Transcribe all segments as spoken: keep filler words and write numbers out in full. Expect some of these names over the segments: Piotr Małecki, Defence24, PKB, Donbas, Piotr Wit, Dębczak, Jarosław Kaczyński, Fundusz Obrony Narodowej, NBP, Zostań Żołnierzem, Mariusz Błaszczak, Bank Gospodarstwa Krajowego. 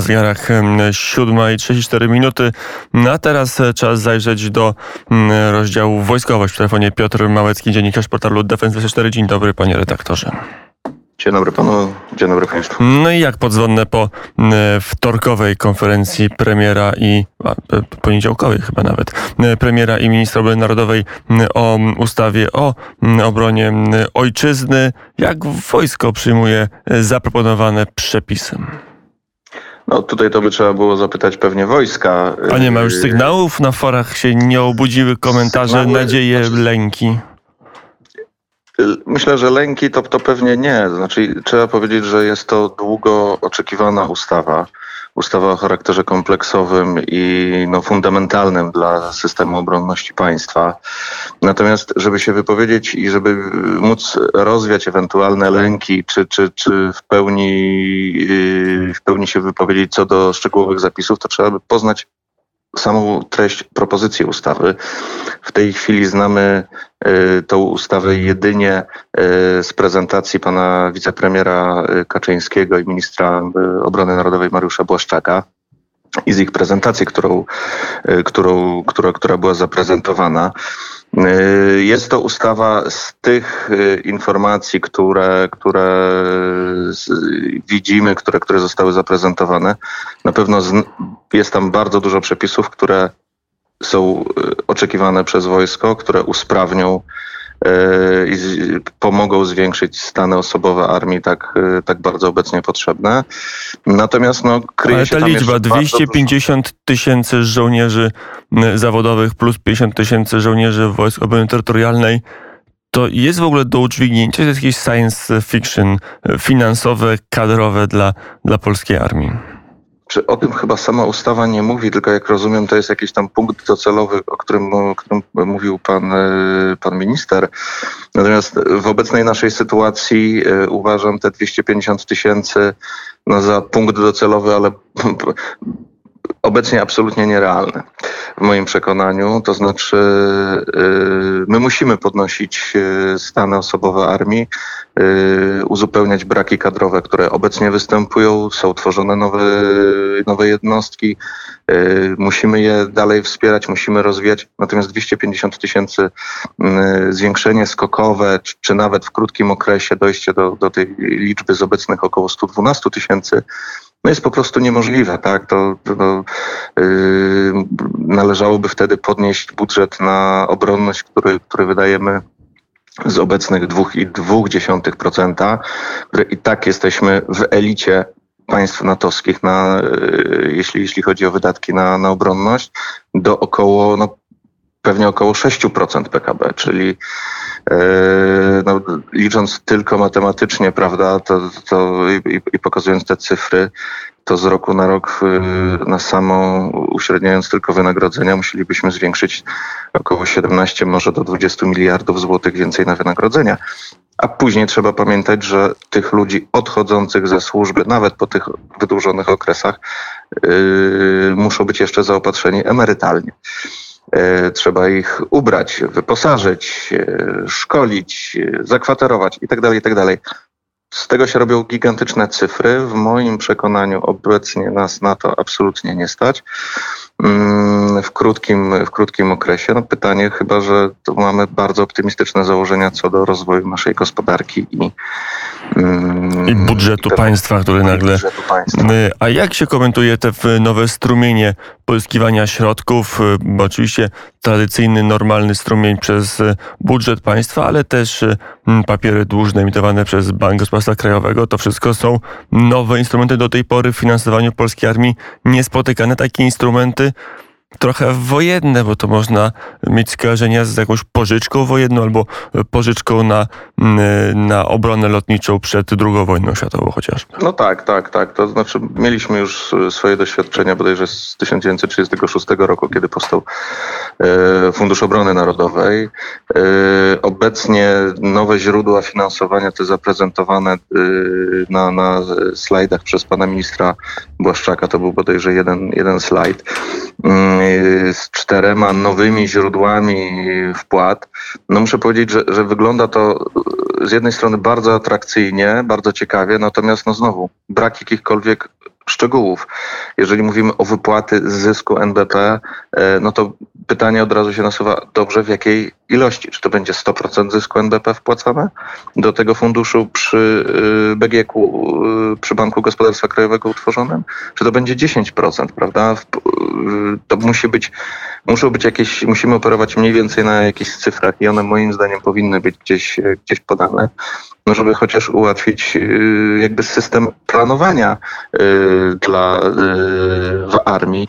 na zegarach siódma i trzydzieści cztery minuty. A teraz czas zajrzeć do rozdziału wojskowość. W telefonie Piotr Małecki, dziennikarz portalu Defence dwadzieścia cztery. Dzień dobry, panie redaktorze. Dzień dobry panu, dzień dobry państwu. No i jak podzwonne po wtorkowej konferencji premiera i a, poniedziałkowej chyba nawet, premiera i ministra obrony narodowej o ustawie o obronie ojczyzny, jak wojsko przyjmuje zaproponowane przepisy? No tutaj to by trzeba było zapytać pewnie wojska. A nie ma już sygnałów? Na forach się nie obudziły komentarze, sygnały, nadzieje, znaczy... lęki? Myślę, że lęki to, to pewnie nie. Znaczy, trzeba powiedzieć, że jest to długo oczekiwana ustawa. Ustawa o charakterze kompleksowym i no, fundamentalnym dla systemu obronności państwa. Natomiast, żeby się wypowiedzieć i żeby móc rozwiać ewentualne lęki, czy, czy, czy w pełni, w pełni się wypowiedzieć co do szczegółowych zapisów, to trzeba by poznać samą treść propozycji ustawy. W tej chwili znamy y, tą ustawę jedynie y, z prezentacji pana wicepremiera Kaczyńskiego i ministra y, obrony narodowej Mariusza Błaszczaka i z ich prezentacji, którą, y, którą, która, która była zaprezentowana. Y, jest to ustawa z tych y, informacji, które, które y, widzimy, które, które zostały zaprezentowane. Na pewno z, jest tam bardzo dużo przepisów, które są oczekiwane przez wojsko, które usprawnią i yy, pomogą zwiększyć stany osobowe armii, tak, yy, tak bardzo obecnie potrzebne. Natomiast no, kryje Ale się ta tam liczba dwieście pięćdziesiąt tysięcy żołnierzy zawodowych plus pięćdziesiąt tysięcy żołnierzy wojsk obrony terytorialnej, to jest w ogóle do udźwignięcia, to jest jakieś science fiction finansowe, kadrowe dla, dla polskiej armii. O tym chyba sama ustawa nie mówi, tylko jak rozumiem, to jest jakiś tam punkt docelowy, o którym, o którym mówił pan, pan minister. Natomiast w obecnej naszej sytuacji y, uważam te dwieście pięćdziesiąt tysięcy no, za punkt docelowy, ale obecnie absolutnie nierealny w moim przekonaniu. To znaczy y, my musimy podnosić stany osobowe armii, y, uzupełniać braki kadrowe, które obecnie występują, są tworzone nowe, nowe jednostki, y, musimy je dalej wspierać, musimy rozwijać. Natomiast dwieście pięćdziesiąt tysięcy y, zwiększenie skokowe, czy, czy nawet w krótkim okresie dojście do, do tej liczby z obecnych około sto dwanaście tysięcy, no jest po prostu niemożliwe, tak? To, to yy, należałoby wtedy podnieść budżet na obronność, który, który wydajemy z obecnych dwa i dwie dziesiąte procent, które i tak jesteśmy w elicie państw natowskich, na, yy, jeśli, jeśli chodzi o wydatki na, na obronność, do około, no, pewnie około sześć procent P K B, czyli Yy, no, licząc tylko matematycznie, prawda, to, to i, i pokazując te cyfry, to z roku na rok yy, na samą, uśredniając tylko wynagrodzenia, musielibyśmy zwiększyć około siedemnaście, może do dwadzieścia miliardów złotych więcej na wynagrodzenia. A później trzeba pamiętać, że tych ludzi odchodzących ze służby, nawet po tych wydłużonych okresach, yy, muszą być jeszcze zaopatrzeni emerytalnie. Trzeba ich ubrać, wyposażyć, szkolić, zakwaterować itd., itd. Z tego się robią gigantyczne cyfry. W moim przekonaniu obecnie nas na to absolutnie nie stać. W krótkim, w krótkim okresie. No pytanie chyba, że tu mamy bardzo optymistyczne założenia co do rozwoju naszej gospodarki i, I budżetu i te, państwa, który nagle... Państwa. A jak się komentuje te nowe strumienie pozyskiwania środków? Bo oczywiście tradycyjny, normalny strumień przez budżet państwa, ale też papiery dłużne emitowane przez Bank Gospodarstwa Krajowego. To wszystko są nowe instrumenty do tej pory w finansowaniu polskiej armii niespotykane. Takie instrumenty trochę wojenne, bo to można mieć skojarzenia z jakąś pożyczką wojenną albo pożyczką na, na obronę lotniczą przed drugą wojną światową chociażby. No tak, tak, tak. To znaczy mieliśmy już swoje doświadczenia bodajże z tysiąc dziewięćset trzydziestego szóstego roku, kiedy powstał e, Fundusz Obrony Narodowej. E, obecnie nowe źródła finansowania, te zaprezentowane e, na, na slajdach przez pana ministra Błaszczaka, to był bodajże jeden, jeden slajd, e, z czterema nowymi źródłami wpłat. No muszę powiedzieć, że, że wygląda to z jednej strony bardzo atrakcyjnie, bardzo ciekawie, natomiast no znowu brak jakichkolwiek szczegółów. Jeżeli mówimy o wypłaty z zysku N B P, no to pytanie od razu się nasuwa, dobrze, w jakiej ilości? Czy to będzie sto procent zysku N B P wpłacane do tego funduszu przy B G K u, przy Banku Gospodarstwa Krajowego utworzonym? Czy to będzie dziesięć procent, prawda? To musi być, muszą być jakieś, musimy operować mniej więcej na jakichś cyfrach i one moim zdaniem powinny być gdzieś, gdzieś podane, no żeby chociaż ułatwić jakby system planowania dla w armii,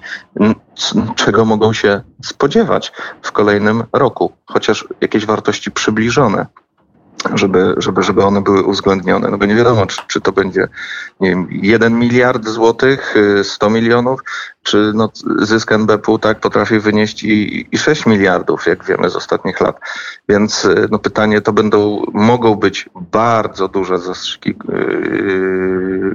czego mogą się spodziewać w kolejnym roku, chociaż jakieś wartości przybliżone, żeby, żeby, żeby one były uwzględnione. No bo nie wiadomo, czy, czy to będzie, nie wiem, jeden miliard złotych, sto milionów, czy no, zysk N B P u tak potrafi wynieść i, i sześć miliardów, jak wiemy z ostatnich lat. Więc no, pytanie, to będą, mogą być bardzo duże zastrzyki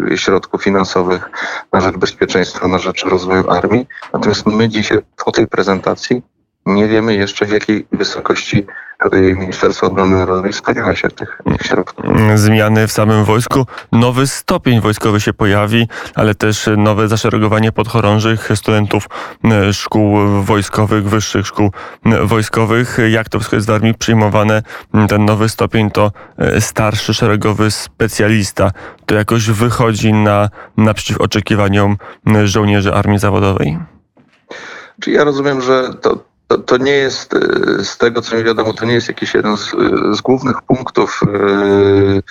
yy, środków finansowych na rzecz bezpieczeństwa, na rzecz rozwoju armii. Natomiast my dzisiaj po tej prezentacji nie wiemy jeszcze, w jakiej wysokości Ministerstwo Obrony Narodowej spodziewa się tych środków. Zmiany w samym wojsku. Nowy stopień wojskowy się pojawi, ale też nowe zaszeregowanie podchorążych, studentów szkół wojskowych, wyższych szkół wojskowych. Jak to wszystko jest w armii przyjmowane? Ten nowy stopień to starszy szeregowy specjalista. To jakoś wychodzi na, naprzeciw oczekiwaniom żołnierzy armii zawodowej? Czy ja rozumiem, że to To, to nie jest, z tego co mi wiadomo, to nie jest jakiś jeden z, z głównych punktów yy,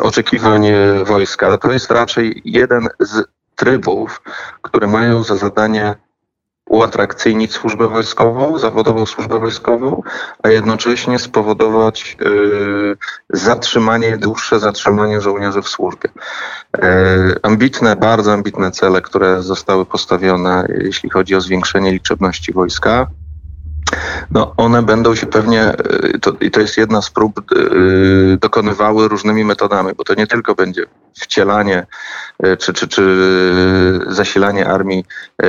oczekiwań wojska. To jest raczej jeden z trybów, które mają za zadanie uatrakcyjnić służbę wojskową, zawodową służbę wojskową, a jednocześnie spowodować yy, zatrzymanie, dłuższe zatrzymanie żołnierzy w służbie. Yy, ambitne, bardzo ambitne cele, które zostały postawione, jeśli chodzi o zwiększenie liczebności wojska. No one będą się pewnie, to, i to jest jedna z prób, yy, dokonywały różnymi metodami, bo to nie tylko będzie wcielanie yy, czy, czy, czy zasilanie armii yy,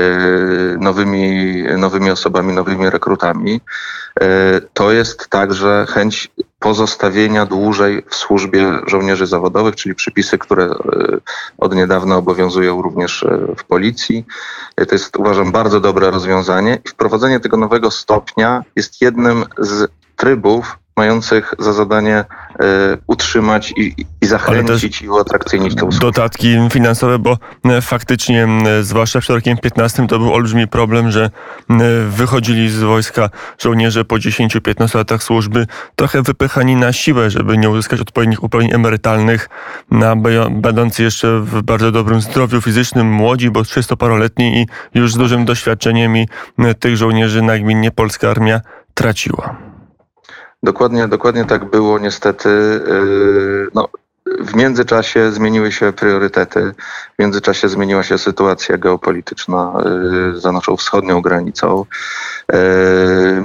nowymi, nowymi osobami, nowymi rekrutami. Yy, to jest także chęć pozostawienia dłużej w służbie żołnierzy zawodowych, czyli przepisy, które od niedawna obowiązują również w policji. To jest, uważam, bardzo dobre rozwiązanie. I wprowadzenie tego nowego stopnia jest jednym z trybów mających za zadanie y, utrzymać i, i zachęcić i uatrakcyjnić tą usługę. Dodatki finansowe, bo faktycznie, zwłaszcza przed rokiem piętnastym, to był olbrzymi problem, że wychodzili z wojska żołnierze po dziesięciu do piętnastu latach służby, trochę wypychani na siłę, żeby nie uzyskać odpowiednich uprawnień emerytalnych, na będący jeszcze w bardzo dobrym zdrowiu fizycznym, młodzi, bo trzydziestoparoletni i już z dużym doświadczeniem, i tych żołnierzy nagminnie polska armia traciła. Dokładnie, dokładnie tak było niestety. No, w międzyczasie zmieniły się priorytety, w międzyczasie zmieniła się sytuacja geopolityczna za naszą wschodnią granicą.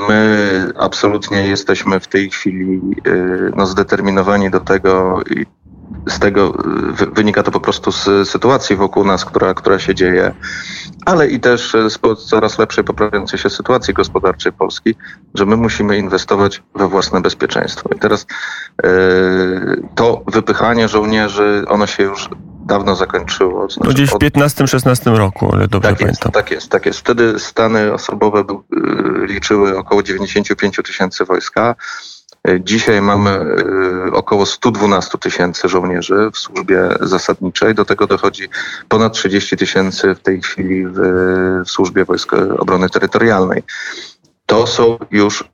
My absolutnie jesteśmy w tej chwili no, zdeterminowani do tego i z tego wynika to po prostu z sytuacji wokół nas, która, która się dzieje, ale i też z coraz lepszej, poprawiającej się sytuacji gospodarczej Polski, że my musimy inwestować we własne bezpieczeństwo. I teraz yy, to wypychanie żołnierzy, ono się już dawno zakończyło. Znaczy, no gdzieś w piętnastym szesnastym roku, ale dobrze tak pamiętam. Jest, tak jest, tak jest. Wtedy stany osobowe yy, liczyły około dziewięćdziesiąt pięć tysięcy wojska. Dzisiaj mamy około sto dwanaście tysięcy żołnierzy w służbie zasadniczej. Do tego dochodzi ponad trzydzieści tysięcy w tej chwili w, w służbie Wojsk Obrony Terytorialnej. To są już,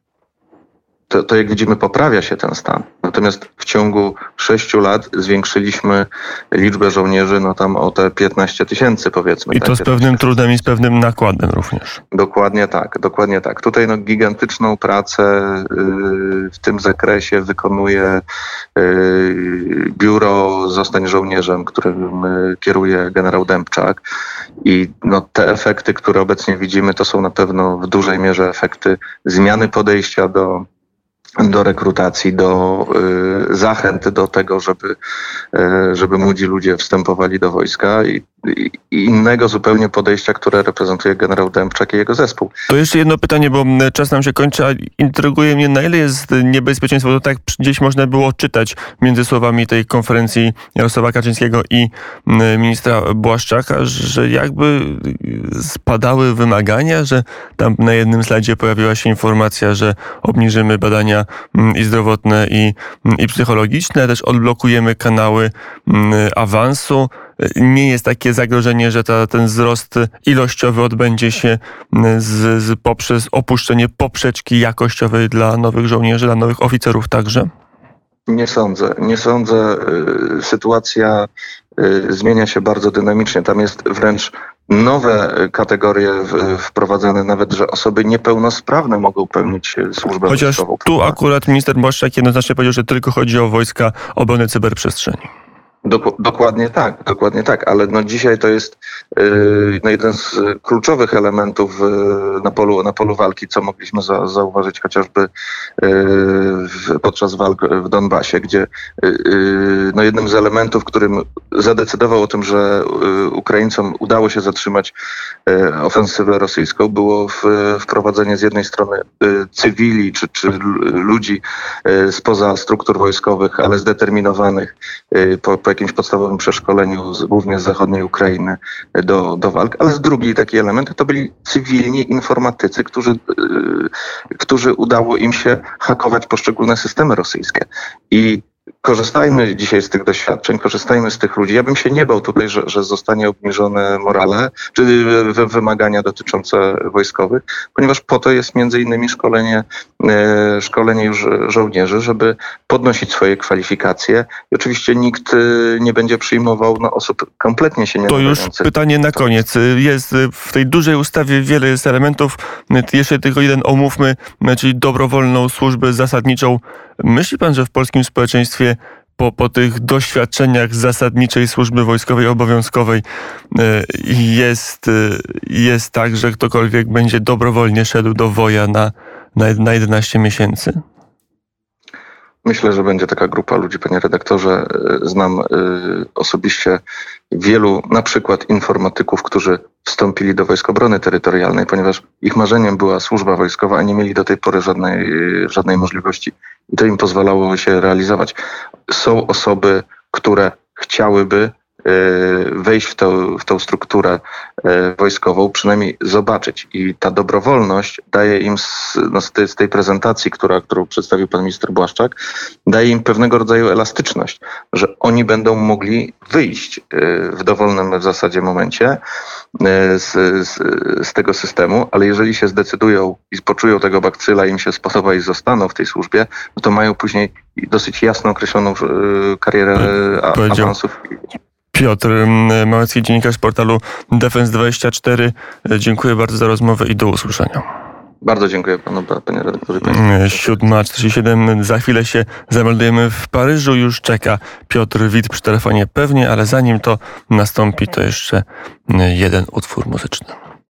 to, to jak widzimy, poprawia się ten stan. Natomiast w ciągu sześciu lat zwiększyliśmy liczbę żołnierzy no tam o te piętnaście tysięcy, powiedzmy. I to tak, z pewnym trudem i z pewnym nakładem również. Dokładnie tak, dokładnie tak. Tutaj no, gigantyczną pracę yy, w tym zakresie wykonuje yy, biuro Zostań Żołnierzem, którym yy, kieruje generał Dębczak. I no, te efekty, które obecnie widzimy, to są na pewno w dużej mierze efekty zmiany podejścia do do rekrutacji, do y, zachęt do tego, żeby, y, żeby młodzi ludzie wstępowali do wojska i, i innego zupełnie podejścia, które reprezentuje generał Dębczak i jego zespół. To jeszcze jedno pytanie, bo czas nam się kończy, a intryguje mnie, na ile jest niebezpieczeństwo, to tak gdzieś można było czytać między słowami tej konferencji Jarosława Kaczyńskiego i ministra Błaszczaka, że jakby spadały wymagania, że tam na jednym slajdzie pojawiła się informacja, że obniżymy badania i zdrowotne, i, i psychologiczne. Też odblokujemy kanały awansu. Nie jest takie zagrożenie, że ta, ten wzrost ilościowy odbędzie się z, z poprzez opuszczenie poprzeczki jakościowej dla nowych żołnierzy, dla nowych oficerów także? Nie sądzę. Nie sądzę. Sytuacja zmienia się bardzo dynamicznie. Tam jest wręcz nowe kategorie wprowadzane, nawet że osoby niepełnosprawne mogą pełnić służbę Chociaż wojskową. Chociaż tu akurat minister Błaszczak jednoznacznie powiedział, że tylko chodzi o wojska obrony cyberprzestrzeni. Dokładnie tak, dokładnie tak, ale no dzisiaj to jest yy, no jeden z kluczowych elementów yy, na polu, na polu walki, co mogliśmy za, zauważyć chociażby yy, w, podczas walk w Donbasie, gdzie yy, no jednym z elementów, którym zadecydował o tym, że yy, Ukraińcom udało się zatrzymać yy, ofensywę rosyjską, było w, wprowadzenie z jednej strony yy, cywili czy, czy ludzi yy, spoza struktur wojskowych, ale zdeterminowanych yy, po, po jakimś podstawowym przeszkoleniu z, głównie z zachodniej Ukrainy do, do walk, ale z drugiej taki element to byli cywilni informatycy, którzy, yy, którzy udało im się hakować poszczególne systemy rosyjskie. I korzystajmy dzisiaj z tych doświadczeń, korzystajmy z tych ludzi. Ja bym się nie bał tutaj, że, że zostanie obniżone morale, czy wymagania dotyczące wojskowych, ponieważ po to jest między innymi szkolenie, szkolenie już żołnierzy, żeby podnosić swoje kwalifikacje. I oczywiście nikt nie będzie przyjmował no, osób kompletnie się nie To już pytanie na koniec. Jest w tej dużej ustawie wiele jest elementów. Jeszcze tylko jeden omówmy, czyli dobrowolną służbę zasadniczą. Myśli pan, że w polskim społeczeństwie po, po tych doświadczeniach zasadniczej służby wojskowej, obowiązkowej jest, jest tak, że ktokolwiek będzie dobrowolnie szedł do woja na, na, na jedenaście miesięcy? Myślę, że będzie taka grupa ludzi, panie redaktorze. Znam y, osobiście wielu na przykład informatyków, którzy wstąpili do Wojsk Obrony Terytorialnej, ponieważ ich marzeniem była służba wojskowa, a nie mieli do tej pory żadnej, żadnej możliwości. I to im pozwalało się realizować. Są osoby, które chciałyby wejść w, to, w tą strukturę wojskową, przynajmniej zobaczyć. I ta dobrowolność daje im, z, no z, tej, z tej prezentacji, która, którą przedstawił pan minister Błaszczak, daje im pewnego rodzaju elastyczność, że oni będą mogli wyjść w dowolnym w zasadzie momencie z, z, z tego systemu, ale jeżeli się zdecydują i poczują tego bakcyla, im się spodoba i zostaną w tej służbie, no to mają później dosyć jasno określoną karierę a, awansów. Piotr Małecki, dziennikarz portalu Defence dwadzieścia cztery. Dziękuję bardzo za rozmowę i do usłyszenia. Bardzo dziękuję panu, panie redaktorze. siódma czterdzieści siedem. Za chwilę się zameldujemy w Paryżu. Już czeka Piotr Wit przy telefonie pewnie, ale zanim to nastąpi, to jeszcze jeden utwór muzyczny.